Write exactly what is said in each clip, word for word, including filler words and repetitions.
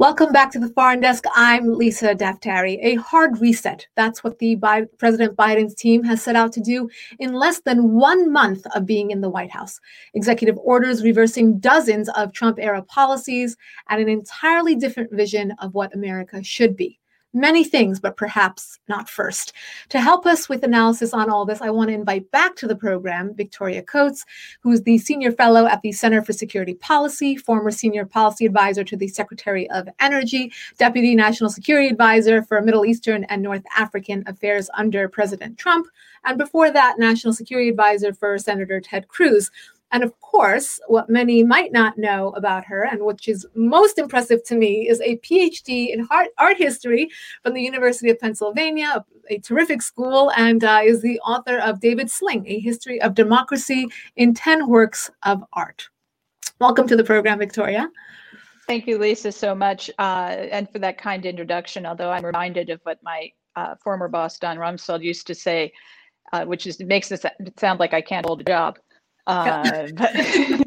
Welcome back to The Foreign Desk. I'm Lisa Daftari. A hard reset. That's what the Bi- President Biden's team has set out to do in less than one month of being in the White House. Executive orders reversing dozens of Trump-era policies and an entirely different vision of what America should be. Many things, but perhaps not first. To help us with analysis on all this, I want to invite back to the program Victoria Coates, who is the senior fellow at the Center for Security Policy, former senior policy advisor to the Secretary of Energy, Deputy National Security Adviser for Middle Eastern and North African Affairs under President Trump, and before that, National Security Advisor for Senator Ted Cruz. And of course, what many might not know about her, and which is most impressive to me, is a PhD in art, art history from the University of Pennsylvania, a terrific school, and uh, is the author of David Sling, A History of Democracy in ten Works of Art. Welcome to the program, Victoria. Thank you, Lisa, so much, uh, and for that kind introduction, although I'm reminded of what my uh, former boss, Don Rumsfeld, used to say, uh, which is, it makes it sound like I can't hold a job. Uh, but, no,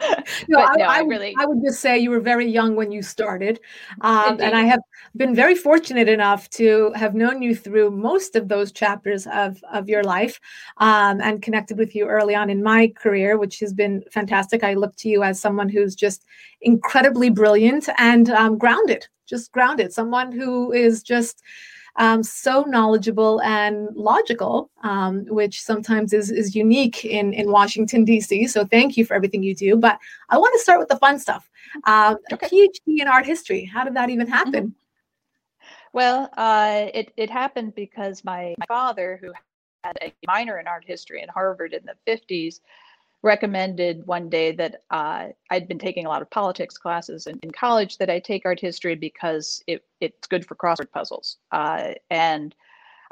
but no, I, I, would, really... I would just say you were very young when you started. Um, and I have been very fortunate enough to have known you through most of those chapters of, of your life um, and connected with you early on in my career, which has been fantastic. I look to you as someone who's just incredibly brilliant and um, grounded, just grounded, someone who is just Um, so knowledgeable and logical, um, which sometimes is, is unique in, in Washington, D C. So thank you for everything you do. But I want to start with the fun stuff. Um, okay. A PhD in art history. How did that even happen? Mm-hmm. Well, uh, it, it happened because my, my father, who had a minor in art history at Harvard in the fifties, recommended one day that uh, I'd been taking a lot of politics classes in, in college, that I take art history because it, it's good for crossword puzzles. Uh, and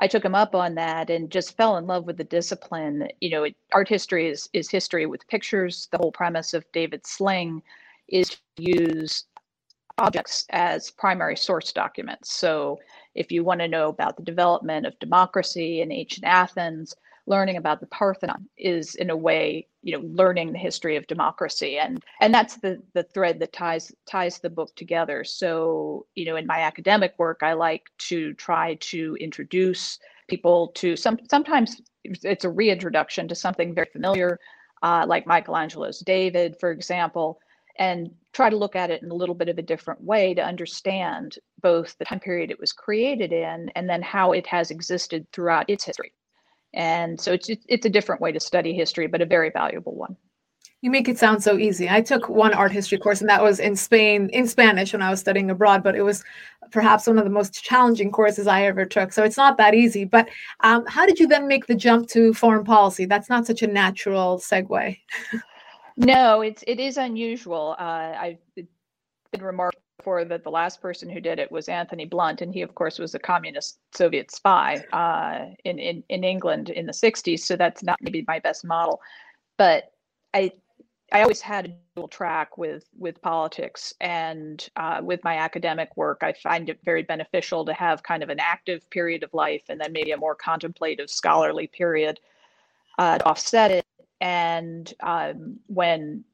I took him up on that and just fell in love with the discipline. You know, it, art history is, is history with pictures. The whole premise of David Sling is to use objects as primary source documents. So if you want to know about the development of democracy in ancient Athens, learning about the Parthenon is, in a way, you know, learning the history of democracy, and and that's the the thread that ties ties the book together. So, you know, in my academic work, I like to try to introduce people to some. Sometimes it's a reintroduction to something very familiar, uh, like Michelangelo's David, for example, and try to look at it in a little bit of a different way to understand both the time period it was created in, and then how it has existed throughout its history. And so it's it's a different way to study history, but a very valuable one. You make it sound so easy. I took one art history course, and that was in Spain, in Spanish, when I was studying abroad, but it was perhaps one of the most challenging courses I ever took. So it's not that easy. But um, how did you then make the jump to foreign policy? That's not such a natural segue. No, it's, it is unusual. Uh, I've been remarked before that the last person who did it was Anthony Blunt, and he, of course, was a communist Soviet spy uh, in, in, in England in the sixties, so that's not maybe my best model. But I I always had a dual track with, with politics, and uh, with my academic work, I find it very beneficial to have kind of an active period of life and then maybe a more contemplative scholarly period uh, to offset it. And um, when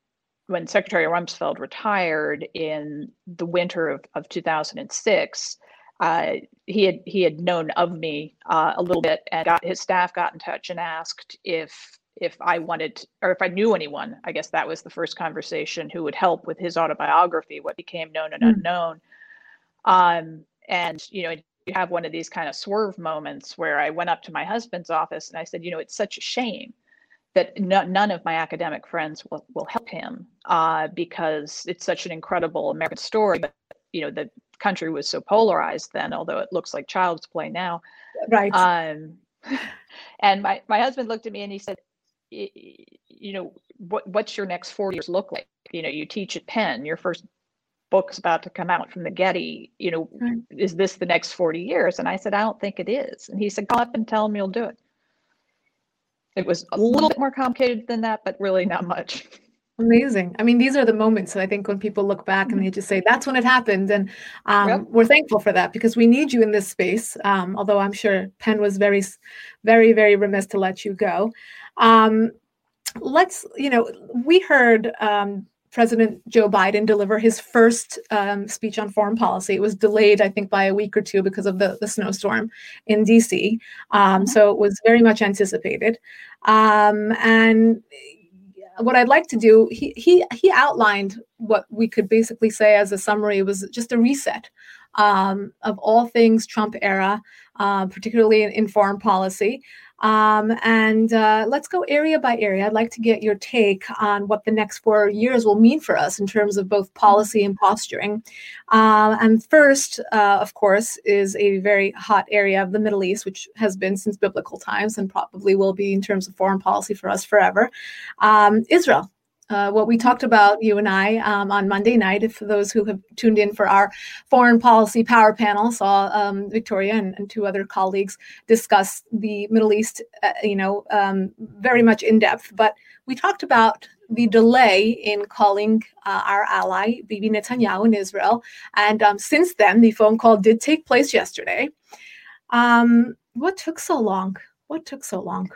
when Secretary Rumsfeld retired in the winter of, of two thousand six, uh, he had he had known of me uh, a little bit, and got, his staff got in touch and asked if if I wanted, or if I knew anyone, I guess that was the first conversation, who would help with his autobiography, what became Known and Unknown. Um, and, you know, you have one of these kind of swerve moments where I went up to my husband's office and I said, you know, it's such a shame that no, none of my academic friends will, will help him uh, because it's such an incredible American story. But, you know, the country was so polarized then, although it looks like child's play now. Right. Um, and my, my husband looked at me and he said, you know, what, what's your next four years look like? You know, you teach at Penn, your first book's about to come out from the Getty, you know, right. Is this the next forty years? And I said, I don't think it is. And he said, go up and tell him you'll do it. It was a little bit more complicated than that, but really not much. Amazing. I mean, these are the moments that I think when people look back and they just say, that's when it happened. And um, yep. We're thankful for that because we need you in this space. Um, although I'm sure Penn was very, very, very remiss to let you go. Um, let's, you know, we heard um, President Joe Biden deliver his first um, speech on foreign policy. It was delayed, I think, by a week or two because of the, the snowstorm in D C. Um, so it was very much anticipated. Um, and what I'd like to do, he, he, he outlined what we could basically say as a summary was just a reset um, of all things Trump era, uh, particularly in, in foreign policy. Um, and uh, let's go area by area. I'd like to get your take on what the next four years will mean for us in terms of both policy and posturing. Uh, and first, uh, of course, is a very hot area of the Middle East, which has been since biblical times and probably will be in terms of foreign policy for us forever. Um, Israel. Uh, what we talked about, you and I, um, on Monday night, for those who have tuned in for our foreign policy power panel, saw um, Victoria and, and two other colleagues discuss the Middle East, uh, you know, um, very much in depth. But we talked about the delay in calling uh, our ally, Bibi Netanyahu, in Israel. And um, since then, the phone call did take place yesterday. Um, what took so long? What took so long?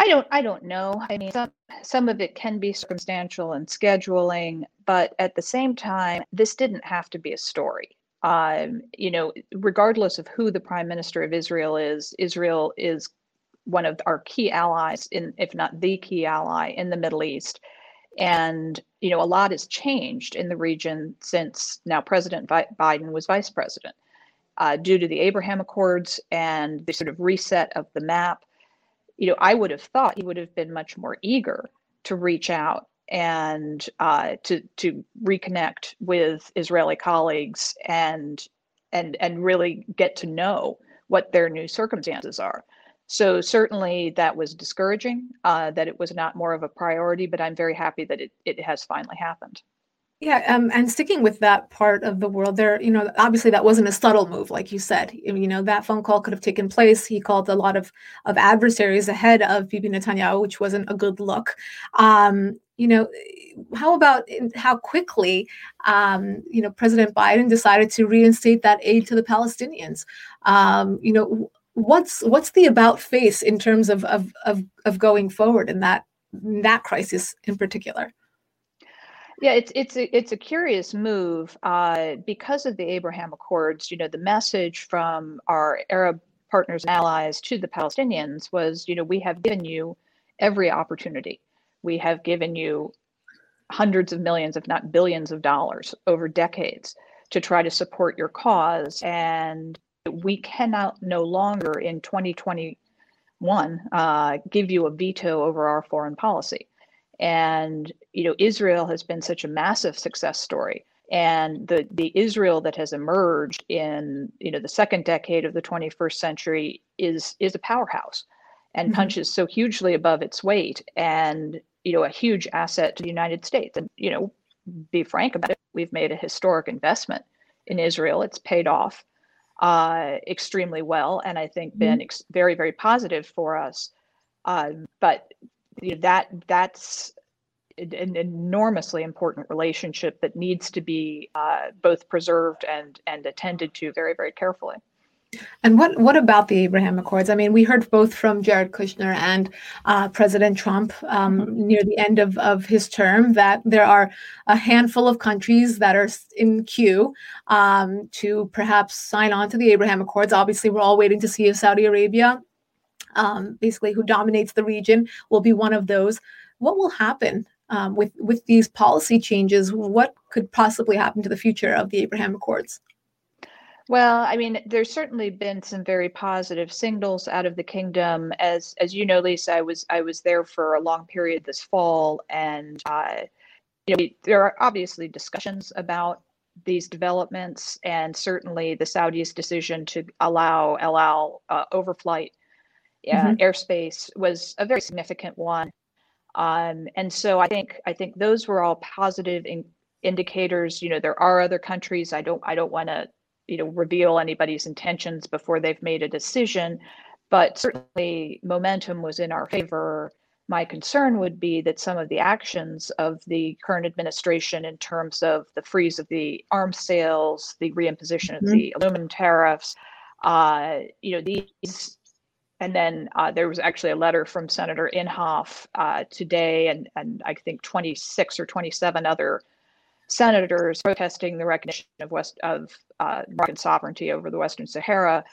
I don't I don't know. I mean, some, some of it can be circumstantial and scheduling, but at the same time, this didn't have to be a story. Um, you know, regardless of who the prime minister of Israel is, Israel is one of our key allies, in, if not the key ally in the Middle East. And, you know, a lot has changed in the region since now President Biden was vice president, uh, due to the Abraham Accords and the sort of reset of the map. You know, I would have thought he would have been much more eager to reach out and uh, to to reconnect with Israeli colleagues and and and really get to know what their new circumstances are. So certainly that was discouraging, uh, that it was not more of a priority, but I'm very happy that it, it has finally happened. Yeah, um, and sticking with that part of the world there, you know, obviously that wasn't a subtle move, like you said. You know, that phone call could have taken place. He called a lot of, of adversaries ahead of Bibi Netanyahu, which wasn't a good look. Um, you know, how about in, how quickly, um, you know, President Biden decided to reinstate that aid to the Palestinians? Um, you know, what's what's the about face in terms of of of, of going forward in that in that crisis in particular? Yeah, it's it's a, it's a curious move uh, because of the Abraham Accords. You know, the message from our Arab partners and allies to the Palestinians was, you know, we have given you every opportunity. We have given you hundreds of millions, if not billions of dollars over decades to try to support your cause. And we cannot no longer in twenty twenty-one uh, give you a veto over our foreign policy. And, you know, Israel has been such a massive success story. And the, the Israel that has emerged in, you know, the second decade of the twenty-first century is is a powerhouse and mm-hmm. punches so hugely above its weight and, you know, a huge asset to the United States. And, you know, be frank about it, we've made a historic investment in Israel. It's paid off uh, extremely well and I think mm-hmm. been ex- very, very positive for us. Uh, but That that's an enormously important relationship that needs to be uh, both preserved and and attended to very, very carefully. And what, what about the Abraham Accords? I mean, we heard both from Jared Kushner and uh, President Trump um, mm-hmm. near the end of, of his term that there are a handful of countries that are in queue um, to perhaps sign on to the Abraham Accords. Obviously, we're all waiting to see if Saudi Arabia, Um, basically who dominates the region, will be one of those. What will happen um, with, with these policy changes? What could possibly happen to the future of the Abraham Accords? Well, I mean, there's certainly been some very positive signals out of the kingdom. As as you know, Lisa, I was I was there for a long period this fall, and uh, you know, there are obviously discussions about these developments, and certainly the Saudis' decision to allow allow uh, overflight. Yeah, mm-hmm. airspace was a very significant one, um, and so I think I think those were all positive in- indicators. You know, there are other countries. I don't I don't want to you know reveal anybody's intentions before they've made a decision, but certainly momentum was in our favor. My concern would be that some of the actions of the current administration, in terms of the freeze of the arms sales, the reimposition mm-hmm. of the aluminum tariffs, uh, you know these. And then uh, there was actually a letter from Senator Inhofe uh, today, and, and I think twenty-six or twenty-seven other senators protesting the recognition of West of uh, Moroccan sovereignty over the Western Sahara.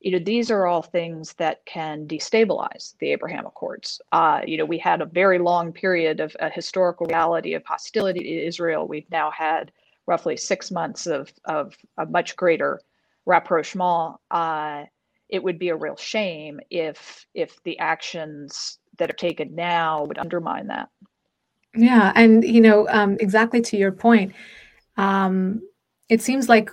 You know, these are all things that can destabilize the Abraham Accords. Uh, you know, we had a very long period of a historical reality of hostility to Israel. We've now had roughly six months of of a much greater rapprochement. Uh, it would be a real shame if if the actions that are taken now would undermine that. Yeah, and you know, um, exactly to your point, um, it seems like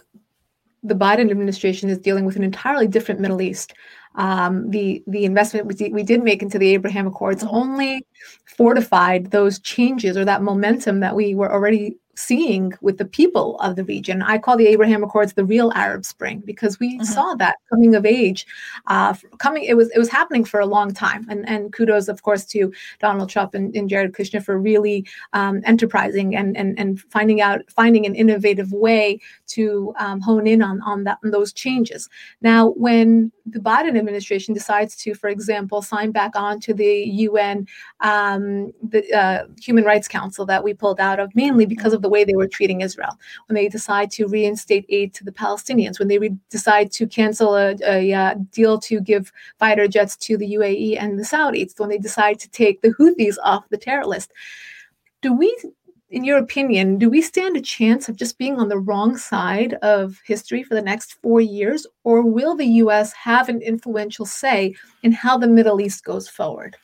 the Biden administration is dealing with an entirely different Middle East. Um, the the investment we did, we did make into the Abraham Accords only fortified those changes or that momentum that we were already seeing with the people of the region. I call the Abraham Accords the real Arab Spring, because we mm-hmm. saw that coming of age, uh, coming. It was it was happening for a long time, and and kudos, of course, to Donald Trump and, and Jared Kushner for really um, enterprising and and and finding out finding an innovative way to um, hone in on on that on those changes. Now, when the Biden administration decides to, for example, sign back on to the U N um, the uh, Human Rights Council that we pulled out of, mainly because of the the way they were treating Israel, when they decide to reinstate aid to the Palestinians, when they re- decide to cancel a, a, a deal to give fighter jets to the U A E and the Saudis, when they decide to take the Houthis off the terror list. Do we, in your opinion, do we stand a chance of just being on the wrong side of history for the next four years, or will the U S have an influential say in how the Middle East goes forward?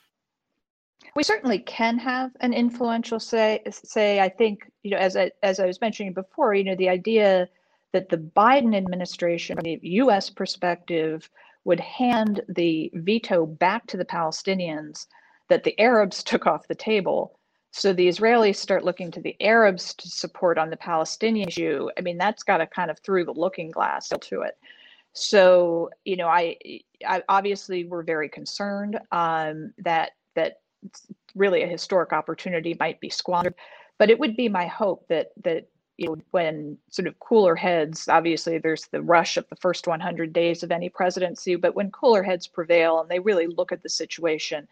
We certainly can have an influential say, say, I think, you know, as I, as I was mentioning before, you know, the idea that the Biden administration from the U S perspective would hand the veto back to the Palestinians that the Arabs took off the table. So the Israelis start looking to the Arabs to support on the Palestinian issue. I mean, that's got a kind of through the looking glass to it. So, you know, I, I obviously we're very concerned um, that that. It's really a historic opportunity might be squandered, but it would be my hope that that you know, when sort of cooler heads, obviously there's the rush of the first one hundred days of any presidency, but when cooler heads prevail and they really look at the situation,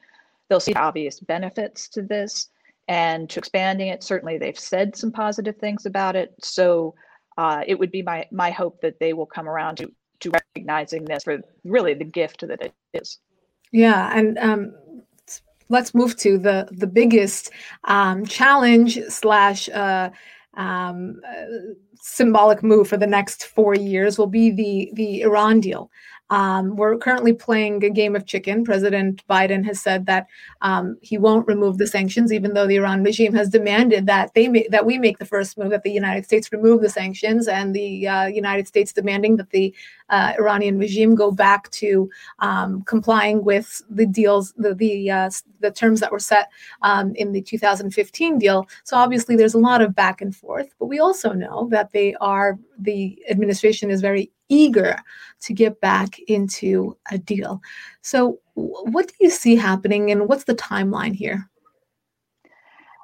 they'll see obvious benefits to this and to expanding it. Certainly they've said some positive things about it, so uh, it would be my my hope that they will come around to to recognizing this for really the gift that it is. Yeah, and um let's move to the the biggest um, challenge slash uh, um, uh, symbolic move for the next four years will be the the Iran deal. Um, we're currently playing a game of chicken. President Biden has said that um, he won't remove the sanctions, even though the Iran regime has demanded that they ma- that we make the first move, that the United States remove the sanctions, and the uh, United States demanding that the uh, Iranian regime go back to um, complying with the deals, the the, uh, the terms that were set um, in the two thousand fifteen deal. So obviously, there's a lot of back and forth, but we also know that they are the administration is very eager to get back into a deal. So what do you see happening, and what's the timeline here?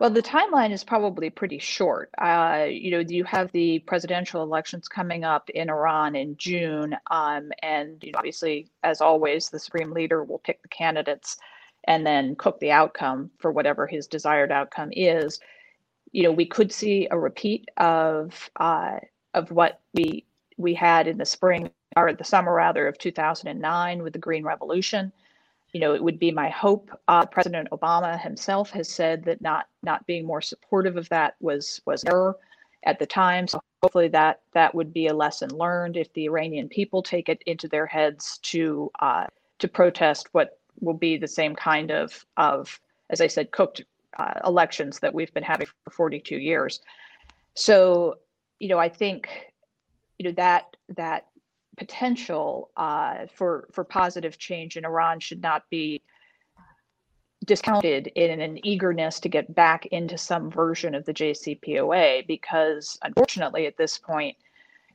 Well, the timeline is probably pretty short. Uh, you know, you have the presidential elections coming up in Iran in June. Um, and you know, obviously, as always, the Supreme Leader will pick the candidates and then cook the outcome for whatever his desired outcome is. You know, we could see a repeat of uh, of what we we had in the spring, or the summer rather, of two thousand nine with the Green Revolution. You know, it would be my hope. Uh, President Obama himself has said that not not being more supportive of that was was an error at the time. So hopefully that that would be a lesson learned if the Iranian people take it into their heads to uh, to protest what will be the same kind of, of as I said, cooked uh, elections that we've been having for forty-two years. So, you know, I think, you know, that that potential uh, for for positive change in Iran should not be discounted in an eagerness to get back into some version of the J C P O A, because unfortunately at this point,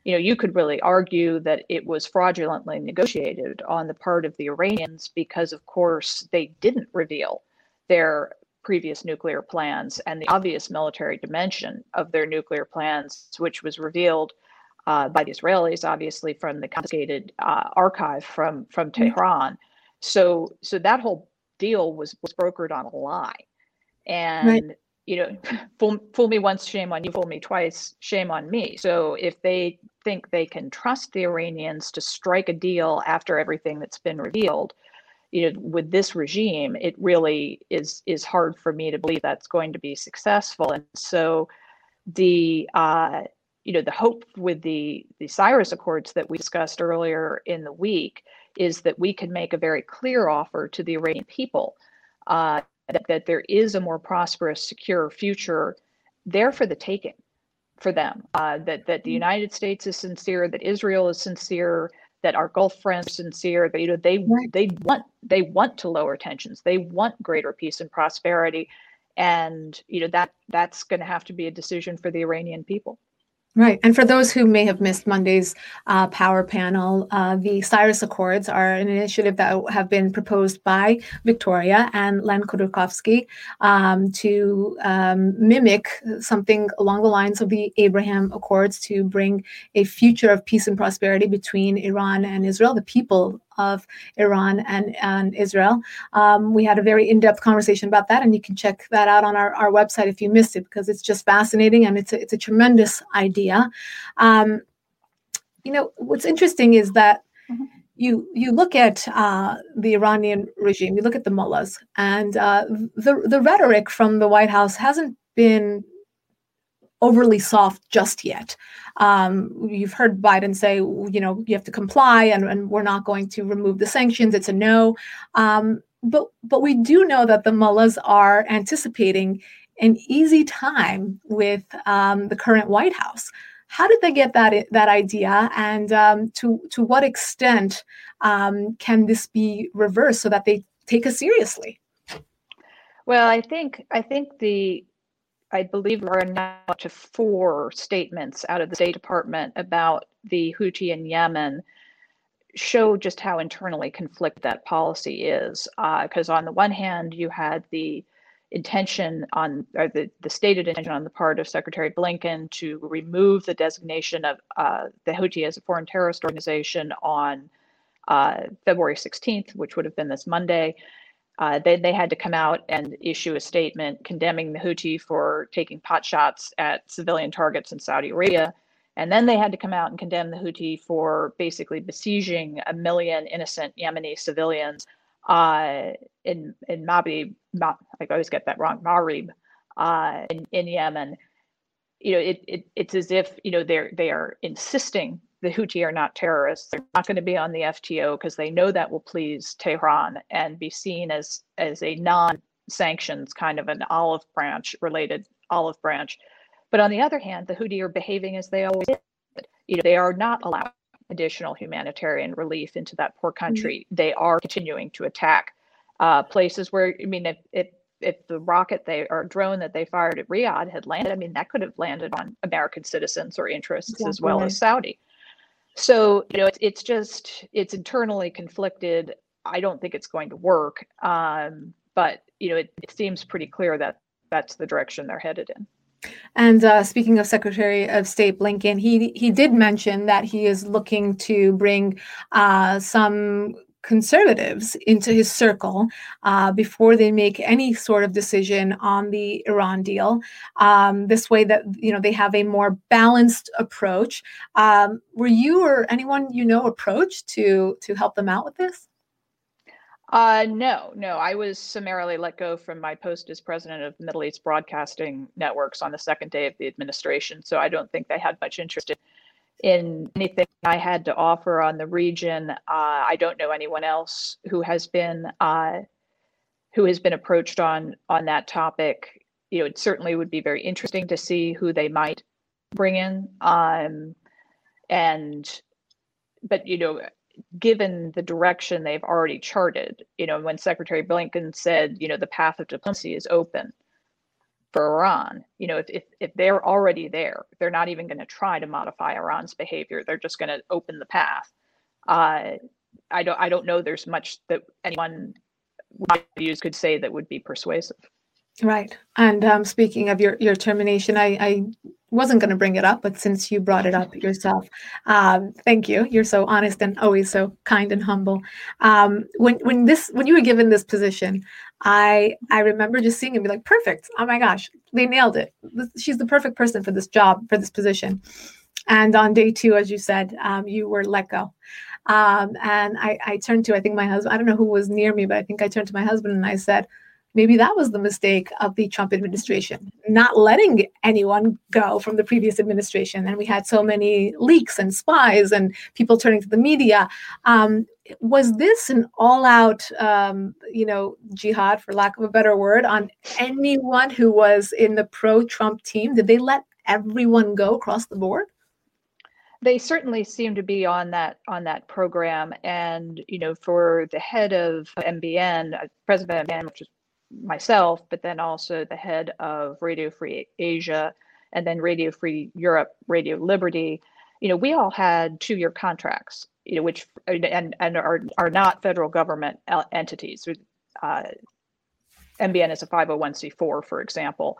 you know, you could really argue that it was fraudulently negotiated on the part of the Iranians, because of course they didn't reveal their previous nuclear plans and the obvious military dimension of their nuclear plans, which was revealed Uh, by the Israelis, obviously, from the confiscated uh, archive from, from Tehran. So so that whole deal was, was brokered on a lie. And, right. you know, fool, fool me once, shame on you, fool me twice, shame on me. So if they think they can trust the Iranians to strike a deal after everything that's been revealed, you know, with this regime, it really is is hard for me to believe that's going to be successful. And so the, uh, you know, the hope with the, the Cyrus Accords that we discussed earlier in the week is that we can make a very clear offer to the Iranian people uh, that, that there is a more prosperous, secure future there for the taking for them, uh, that, that the United States is sincere, that Israel is sincere, that our Gulf friends are sincere, that, you know, they, they want, they want to lower tensions. They want greater peace and prosperity. And, you know, that that's going to have to be a decision for the Iranian people. Right. And for those who may have missed Monday's uh, power panel, uh, the Cyrus Accords are an initiative that have been proposed by Victoria and Len um to um, mimic something along the lines of the Abraham Accords to bring a future of peace and prosperity between Iran and Israel, the people of Iran and, and Israel. Um, we had a very in-depth conversation about that, and you can check that out on our, our website if you missed it, because it's just fascinating and it's a, it's a tremendous idea. Um, you know, what's interesting is that mm-hmm. you you look at uh, the Iranian regime, you look at the mullahs, and uh, the the rhetoric from the White House hasn't been overly soft just yet. Um, you've heard Biden say, you know, you have to comply and, and we're not going to remove the sanctions. It's a no. Um, but but we do know that the mullahs are anticipating an easy time with um, the current White House. How did they get that that idea, and um, to, to what extent um, can this be reversed so that they take us seriously? Well, I think I think the I believe there are now up to four statements out of the State Department about the Houthi in Yemen show just how internally conflicted that policy is. Because uh, on the one hand, you had the intention on, or the, the stated intention on the part of Secretary Blinken to remove the designation of uh, the Houthi as a foreign terrorist organization on uh, February sixteenth, which would have been this Monday. Uh, then they had to come out and issue a statement condemning the Houthi for taking pot shots at civilian targets in Saudi Arabia. And then they had to come out and condemn the Houthi for basically besieging a million innocent Yemeni civilians uh, in in Mabib, Ma, I always get that wrong, Marib, uh, in, in Yemen. You know, it, it it's as if, you know, they're they are insisting the Houthi are not terrorists. They're not going to be on the F T O because they know that will please Tehran and be seen as as a non-sanctions kind of an olive branch, related olive branch. But on the other hand, the Houthi are behaving as they always did. You know, they are not allowing additional humanitarian relief into that poor country. Mm-hmm. They are continuing to attack uh, places where, I mean, if, if if the rocket they or drone that they fired at Riyadh had landed, I mean, that could have landed on American citizens or interests Definitely. as well as Saudi. So, you know, it's, it's just, it's internally conflicted. I don't think it's going to work. Um, but, you know, it, it seems pretty clear that that's the direction they're headed in. And uh, speaking of Secretary of State Blinken, he, he did mention that he is looking to bring uh, some conservatives into his circle uh, before they make any sort of decision on the Iran deal. Um, this way that, you know, they have a more balanced approach. Um, were you or anyone, you know, approached to to help them out with this? Uh, no, no. I was summarily let go from my post as president of Middle East Broadcasting Networks on the second day of the administration. So I don't think they had much interest in in anything I had to offer on the region. uh, I don't know anyone else who has been uh, who has been approached on on that topic. You know, it certainly would be very interesting to see who they might bring in. Um, and but you know, given the direction they've already charted, you know, when Secretary Blinken said, you know, the path of diplomacy is open for Iran, you know, if, if if they're already there, they're not even going to try to modify Iran's behavior. They're just going to open the path. Uh, I don't I don't know there's much that anyone views could say that would be persuasive. Right. And um, speaking of your, your termination, I, I wasn't going to bring it up, but since you brought it up yourself, um, thank you. You're so honest and always so kind and humble. Um, when when this when you were given this position, I I remember just seeing it and be like, perfect. Oh my gosh, they nailed it. This, she's the perfect person for this job, for this position. And on day two, as you said, um, you were let go. Um, and I, I turned to, I think my husband, I don't know who was near me, but I think I turned to my husband and I said, maybe that was the mistake of the Trump administration, not letting anyone go from the previous administration. And we had so many leaks and spies and people turning to the media. Um, was this an all-out, um, you know, jihad, for lack of a better word, on anyone who was in the pro-Trump team? Did they let everyone go across the board? They certainly seem to be on that on that program. And, you know, for the head of M B N, President M B N, which is myself, but then also the head of Radio Free Asia and then Radio Free Europe, Radio Liberty, you know, we all had two-year contracts, you know, which and and are are not federal government entities. Uh, M B N is a five oh one c four, for example,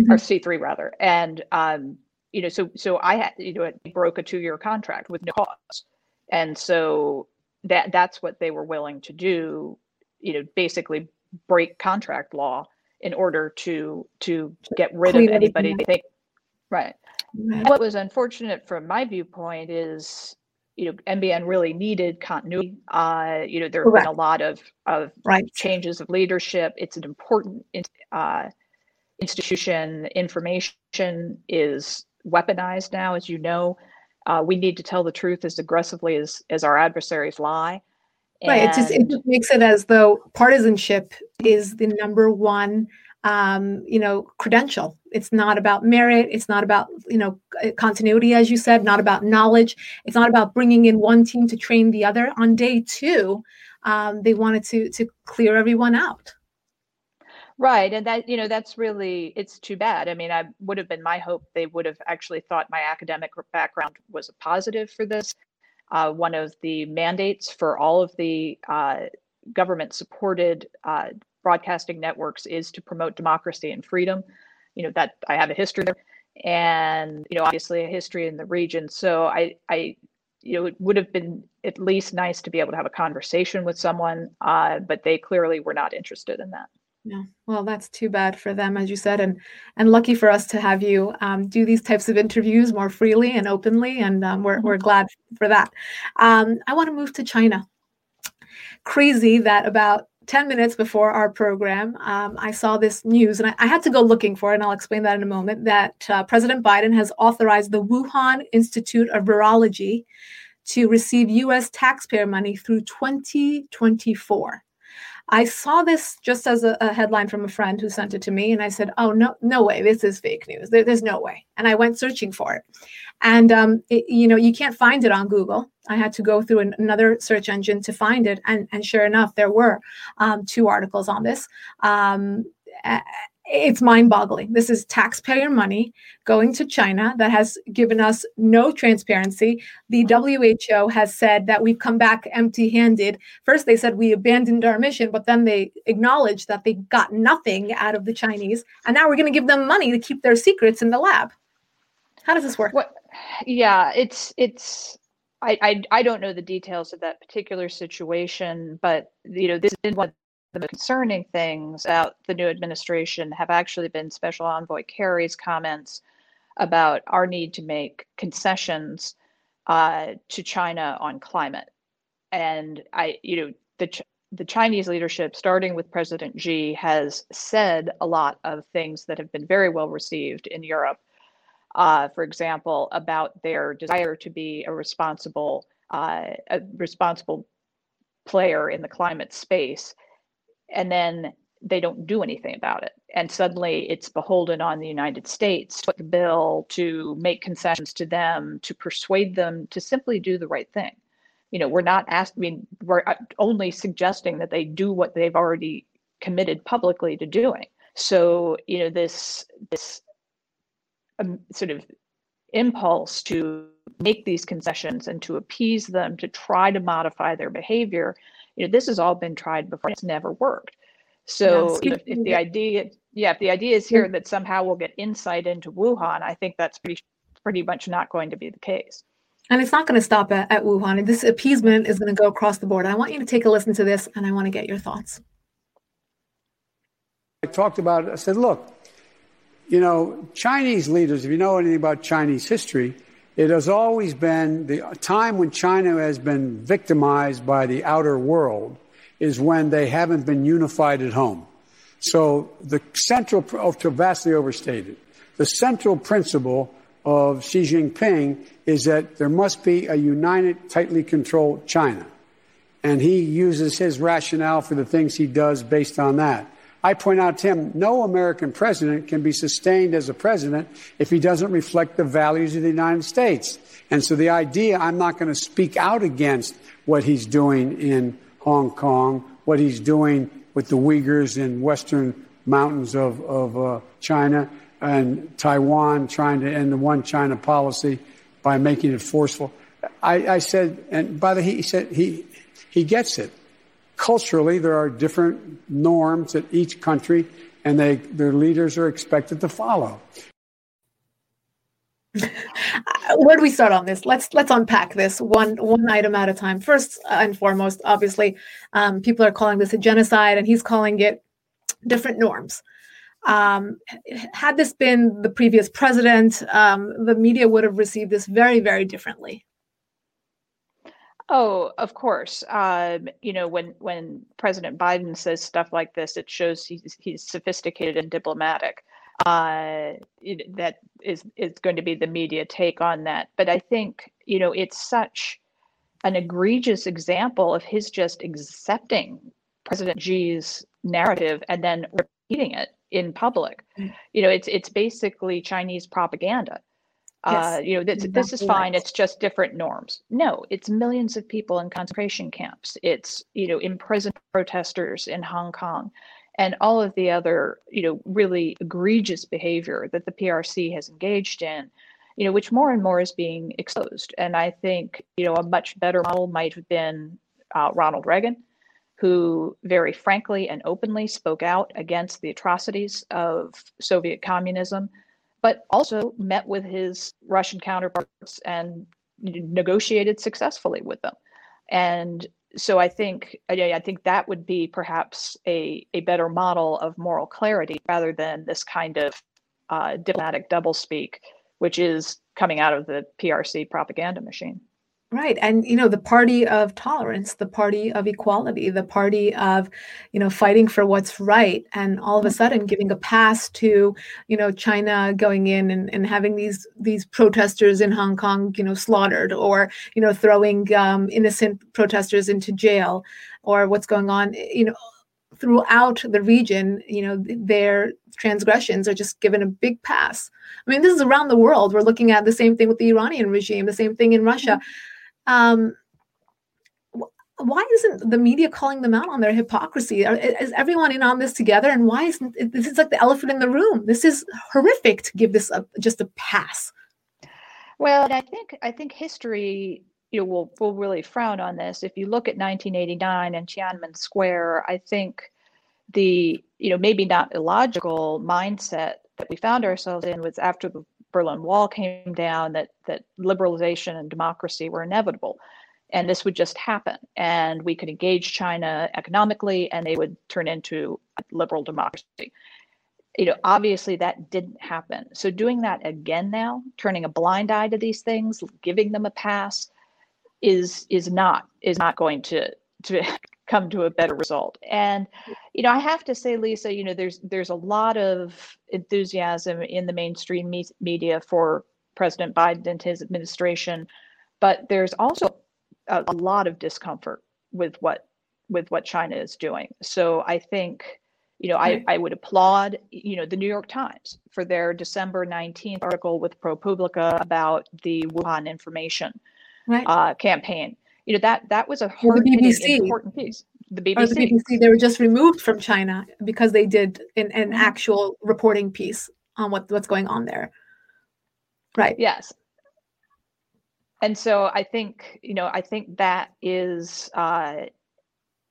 mm-hmm. or C three rather, and um, you know, so so I had, you know, I broke a two-year contract with no cause, and so that that's what they were willing to do, you know, basically break contract law in order to to get rid Clean of anybody they think. Right. right. What was unfortunate from my viewpoint is, you know, M B N really needed continuity. Uh, you know, there have Correct. been a lot of of right. changes of leadership. It's an important uh, institution. Information is weaponized now, as you know. Uh, we need to tell the truth as aggressively as as our adversaries lie. Right. And it just it just makes it as though partisanship is the number one, um, you know, credential. It's not about merit. It's not about, you know, continuity, as you said, not about knowledge. It's not about bringing in one team to train the other. On day two, um, they wanted to to clear everyone out. Right. And that, you know, that's really, it's too bad. I mean, I would have been my hope they would have actually thought my academic background was a positive for this. Uh, one of the mandates for all of the uh, government-supported uh, broadcasting networks is to promote democracy and freedom. You know, that I have a history there, and, you know, obviously a history in the region. So I, I, you know, it would have been at least nice to be able to have a conversation with someone, uh, but they clearly were not interested in that. Yeah. Well, that's too bad for them, as you said, and and lucky for us to have you um, do these types of interviews more freely and openly, and um, we're we're glad for that. Um, I want to move to China. Crazy that about ten minutes before our program, um, I saw this news, and I, I had to go looking for it, and I'll explain that in a moment, that uh, President Biden has authorized the Wuhan Institute of Virology to receive U S taxpayer money through twenty twenty-four. I saw this just as a, a headline from a friend who sent it to me, and I said, oh, no, no way. This is fake news. There, there's no way. And I went searching for it. And, um, it, you know, you can't find it on Google. I had to go through an, another search engine to find it. And, and sure enough, there were um, two articles on this. Um, it's mind-boggling. This is taxpayer money going to China that has given us no transparency. The W H O has said that we've come back empty-handed. First, they said we abandoned our mission, but then they acknowledged that they got nothing out of the Chinese, and now we're going to give them money to keep their secrets in the lab. How does this work? What, yeah, it's it's. I, I I don't know the details of that particular situation, but you know this is one. The concerning things about the new administration have actually been Special Envoy Kerry's comments about our need to make concessions uh, to China on climate. And I, you know, the Ch- the Chinese leadership, starting with President Xi, has said a lot of things that have been very well received in Europe. Uh, for example, about their desire to be a responsible uh, a responsible player in the climate space. And then they don't do anything about it. And suddenly it's beholden on the United States to put the bill, to make concessions to them, to persuade them to simply do the right thing. You know, we're not asked, I mean, we're only suggesting that they do what they've already committed publicly to doing. So, you know, this this um, sort of impulse to make these concessions and to appease them, to try to modify their behavior, you know, this has all been tried before. It's never worked. So yeah, if, if the idea, yeah, if the idea is here that somehow we'll get insight into Wuhan, I think that's pretty pretty much not going to be the case. And it's not going to stop at, at Wuhan. And this appeasement is going to go across the board. I want you to take a listen to this, and I want to get your thoughts. I talked about it. I said, look, you know, Chinese leaders, if you know anything about Chinese history, it has always been the time when China has been victimized by the outer world is when they haven't been unified at home. So the central, to vastly overstated, the central principle of Xi Jinping is that there must be a united, tightly controlled China. And he uses his rationale for the things he does based on that. I point out to him, no American president can be sustained as a president if he doesn't reflect the values of the United States. And so the idea, I'm not going to speak out against what he's doing in Hong Kong, what he's doing with the Uyghurs in western mountains of, of uh, China, and Taiwan trying to end the one China policy by making it forceful. I, I said, and by the way, he said he he gets it. Culturally, there are different norms at each country, and they their leaders are expected to follow. Where do we start on this? Let's let's unpack this one one item at a time. First and foremost, obviously, um, people are calling this a genocide, and he's calling it different norms. Um, had this been the previous president, um, the media would have received this very, very differently. Oh, of course. Um, you know, when when President Biden says stuff like this, it shows he's he's sophisticated and diplomatic. Uh, it, that is is going to be the media take on that. But I think, you know, it's such an egregious example of his just accepting President Xi's narrative and then repeating it in public. You know, it's it's basically Chinese propaganda. Yes, uh, you know, this, exactly this is fine. Right. It's just different norms. No, it's millions of people in concentration camps. It's, you know, imprisoned protesters in Hong Kong and all of the other, you know, really egregious behavior that the P R C has engaged in, you know, which more and more is being exposed. And I think, you know, a much better model might have been uh, Ronald Reagan, who very frankly and openly spoke out against the atrocities of Soviet communism, but also met with his Russian counterparts and negotiated successfully with them. And so I think I think that would be perhaps a, a better model of moral clarity rather than this kind of uh, diplomatic doublespeak, which is coming out of the P R C propaganda machine. Right. And, you know, the party of tolerance, the party of equality, the party of, you know, fighting for what's right. And all of a sudden giving a pass to, you know, China going in and, and having these these protesters in Hong Kong, you know, slaughtered or, you know, throwing um, innocent protesters into jail or what's going on, you know, throughout the region, you know, their transgressions are just given a big pass. I mean, this is around the world. We're looking at the same thing with the Iranian regime, the same thing in Russia. Um, why isn't the media calling them out on their hypocrisy? Is everyone in on this together? And why isn't this is like the elephant in the room? This is horrific to give this a, just a pass. Well, I think I think history, you know, will will really frown on this. If you look at nineteen eighty-nine and Tiananmen Square, I think the you know maybe not illogical mindset that we found ourselves in was after the Berlin Wall came down, that that liberalization and democracy were inevitable. And this would just happen. And we could engage China economically and they would turn into a liberal democracy. You know, obviously that didn't happen. So doing that again now, turning a blind eye to these things, giving them a pass is is not is not going to to come to a better result. And, you know, I have to say, Lisa, you know, there's there's a lot of enthusiasm in the mainstream me- media for President Biden and his administration, but there's also a, a lot of discomfort with what with what China is doing. So I think, you know, I, I would applaud, you know, the New York Times for their December nineteenth article with ProPublica about the Wuhan information right. uh, campaign. You know, that that was a hard-hitting, important piece. The B B C. The B B C, they were just removed from China because they did an, an actual reporting piece on what, what's going on there. Right. Yes. And so I think, you know, I think that is, uh,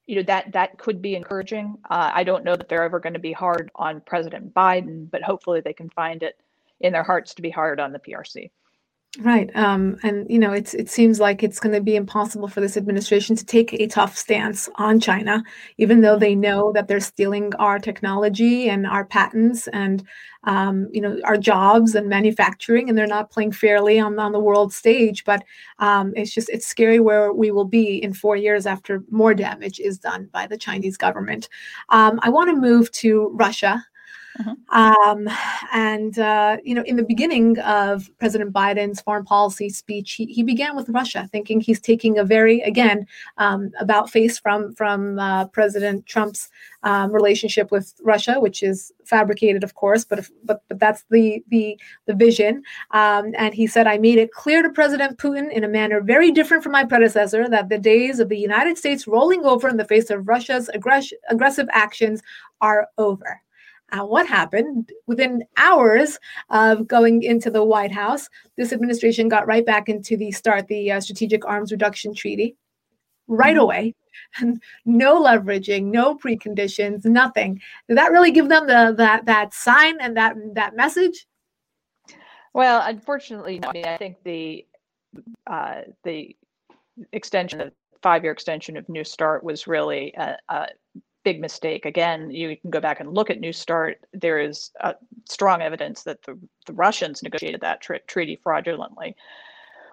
you know, that that could be encouraging. Uh, I don't know that they're ever going to be hard on President Biden, but hopefully they can find it in their hearts to be hard on the P R C. Right. Um, and, you know, it's, it seems like it's going to be impossible for this administration to take a tough stance on China, even though they know that they're stealing our technology and our patents and, um, you know, our jobs and manufacturing, and they're not playing fairly on, on the world stage. But um, it's just, it's scary where we will be in four years after more damage is done by the Chinese government. Um, I want to move to Russia. Mm-hmm. Um, and, uh, you know, in the beginning of President Biden's foreign policy speech, he, he began with Russia, thinking he's taking a very, again, um, about face from from uh, President Trump's um, relationship with Russia, which is fabricated, of course, but if, but but that's the the, the vision. Um, and he said, I made it clear to President Putin in a manner very different from my predecessor that the days of the United States rolling over in the face of Russia's aggress- aggressive actions are over. Uh, what happened? Within hours of going into the White House, this administration got right back into the START, the uh, Strategic Arms Reduction Treaty, right mm-hmm. away. And no leveraging, no preconditions, nothing. Did that really give them the that that sign and that that message? Well, unfortunately, no. I mean, I think the uh, the extension of five-year extension of New START was really a. a big mistake. Again, you can go back and look at New START. There is uh, strong evidence that the, the Russians negotiated that tra- treaty fraudulently,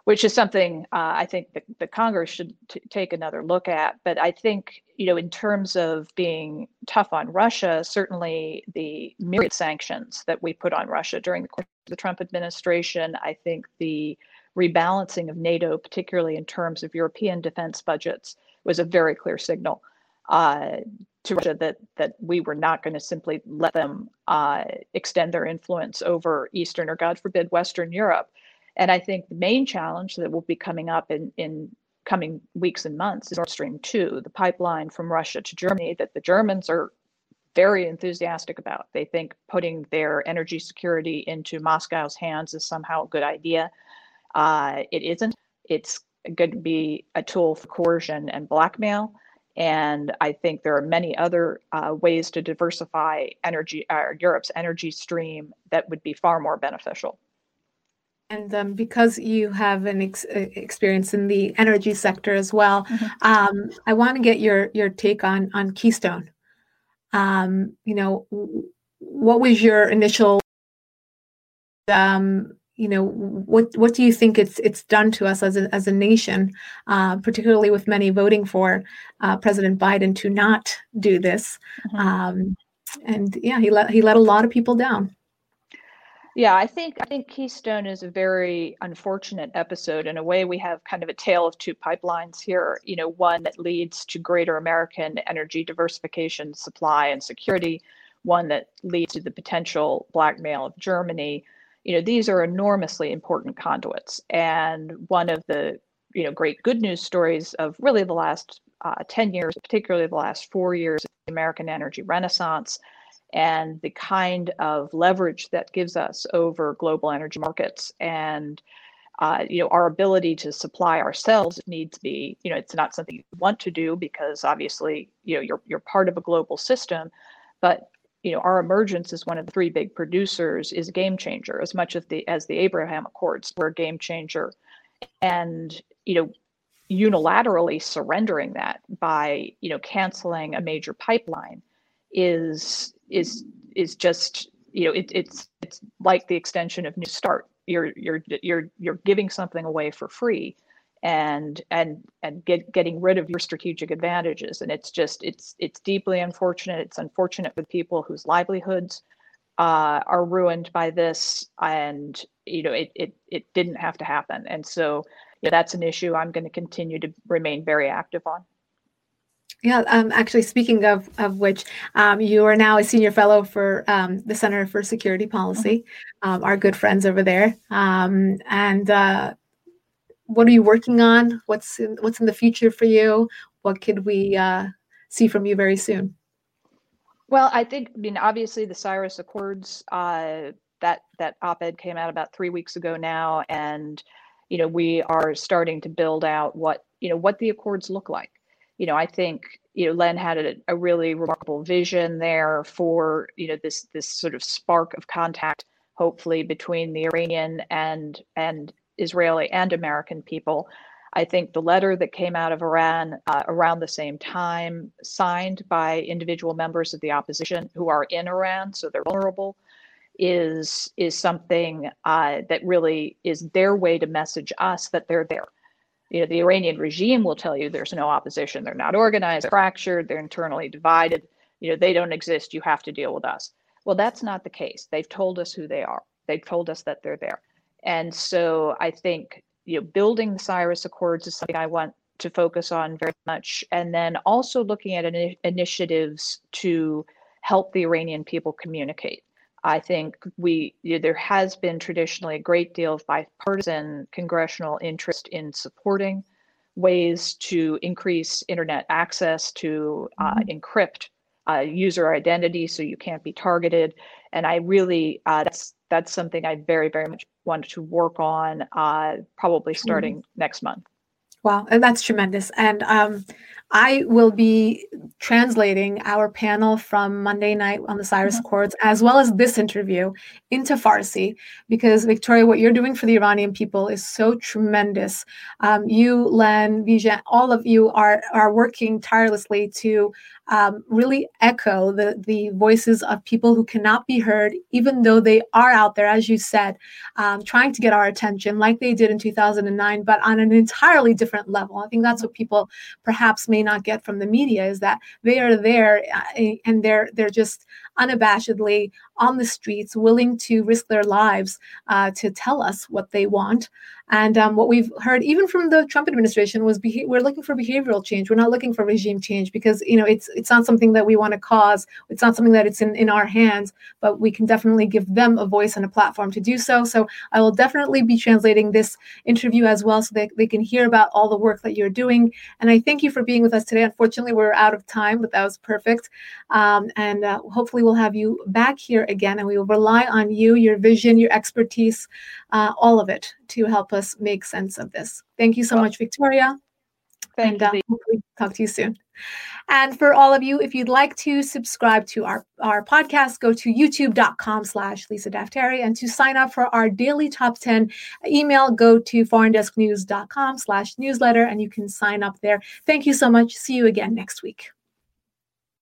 which is something uh, I think that the Congress should t- take another look at. But I think, you know, in terms of being tough on Russia, certainly the myriad sanctions that we put on Russia during the course of the Trump administration, I think the rebalancing of NATO, particularly in terms of European defense budgets, was a very clear signal Uh, to Russia that that we were not going to simply let them uh, extend their influence over Eastern or, God forbid, Western Europe. And I think the main challenge that will be coming up in, in coming weeks and months is Nord Stream two, the pipeline from Russia to Germany that the Germans are very enthusiastic about. They think putting their energy security into Moscow's hands is somehow a good idea. Uh, it isn't. It's going to be a tool for coercion and blackmail. And I think there are many other uh, ways to diversify energy, uh, Europe's energy stream that would be far more beneficial. And um, because you have an ex- experience in the energy sector as well, mm-hmm. um, I want to get your your take on on Keystone. Um, you know, what was your initial? Um, you know, what what do you think it's it's done to us as a, as a nation, uh, particularly with many voting for uh, President Biden to not do this? Mm-hmm. Um, and yeah, he let he let a lot of people down. Yeah, I think I think Keystone is a very unfortunate episode. In a way, we have kind of a tale of two pipelines here. You know, one that leads to greater American energy diversification, supply and security. One that leads to the potential blackmail of Germany. You know, these are enormously important conduits. And one of the, you know, great good news stories of really the last uh, ten years, particularly the last four years of the American energy renaissance and the kind of leverage that gives us over global energy markets and, uh, you know, our ability to supply ourselves needs to be, you know, it's not something you want to do because obviously, you know, you're you're part of a global system, but you know, our emergence as one of the three big producers is a game changer, as much as the as the Abraham Accords were a game changer. And, you know, unilaterally surrendering that by, you know, canceling a major pipeline is is is just, you know, it, it's it's like the extension of New START. You're you're you're you're giving something away for free and and and get, getting rid of your strategic advantages. And it's just, it's it's deeply unfortunate. It's unfortunate for people whose livelihoods uh, are ruined by this. And, you know, it, it it didn't have to happen. And so, you know, that's an issue I'm going to continue to remain very active on. Yeah, um, actually, speaking of of which, um, you are now a senior fellow for um, the Center for Security Policy, um, our good friends over there. Um, and, uh, What are you working on? What's in, what's in the future for you? What could we uh, see from you very soon? Well, I think, I mean, obviously the Cyrus Accords, uh, that that op-ed came out about three weeks ago now. And, you know, we are starting to build out what, you know, what the Accords look like. You know, I think, you know, Len had a, a really remarkable vision there for, you know, this this sort of spark of contact, hopefully, between the Iranian and and Israeli and American people. I think the letter that came out of Iran uh, around the same time, signed by individual members of the opposition who are in Iran, so they're vulnerable, is is something uh, that really is their way to message us that they're there. You know, the Iranian regime will tell you there's no opposition, they're not organized, they're fractured, they're internally divided, you know, they don't exist, you have to deal with us. Well, that's not the case. They've told us who they are. They've told us that they're there. And so I think, you know, building the Cyrus Accords is something I want to focus on very much. And then also looking at in- initiatives to help the Iranian people communicate. I think we, you know, there has been traditionally a great deal of bipartisan congressional interest in supporting ways to increase internet access, to uh, mm-hmm. encrypt uh, user identity so you can't be targeted. And I really, uh, that's that's something I very, very much want to work on, uh, probably starting mm-hmm. next month. Wow, that's tremendous. And um, I will be translating our panel from Monday night on the Cyrus Accords, mm-hmm. as well as this interview, into Farsi, because Victoria, what you're doing for the Iranian people is so tremendous. Um, you, Len, Vijay, all of you are are working tirelessly to um, really echo the, the voices of people who cannot be heard, even though they are out there, as you said, um, trying to get our attention like they did in two thousand nine, but on an entirely different level. I think that's what people perhaps may not get from the media, is that they are there and they're they're just unabashedly on the streets, willing to risk their lives uh, to tell us what they want. And um, what we've heard, even from the Trump administration, was beha- we're looking for behavioral change. We're not looking for regime change, because, you know, it's it's not something that we want to cause. It's not something that it's in, in our hands, but we can definitely give them a voice and a platform to do so. So I will definitely be translating this interview as well, so that they can hear about all the work that you're doing. And I thank you for being with us today. Unfortunately, we're out of time, but that was perfect. Um, and uh, hopefully we'll have you back here again, and we will rely on you, your vision, your expertise, uh, all of it, to help us make sense of this. Thank you so much, Victoria. Thank and, you. Um, we'll talk to you soon. And for all of you, if you'd like to subscribe to our, our podcast, go to youtube.com slash Lisa Daftari. And to sign up for our daily top ten email, go to foreign desk news dot com slash newsletter, and you can sign up there. Thank you so much. See you again next week.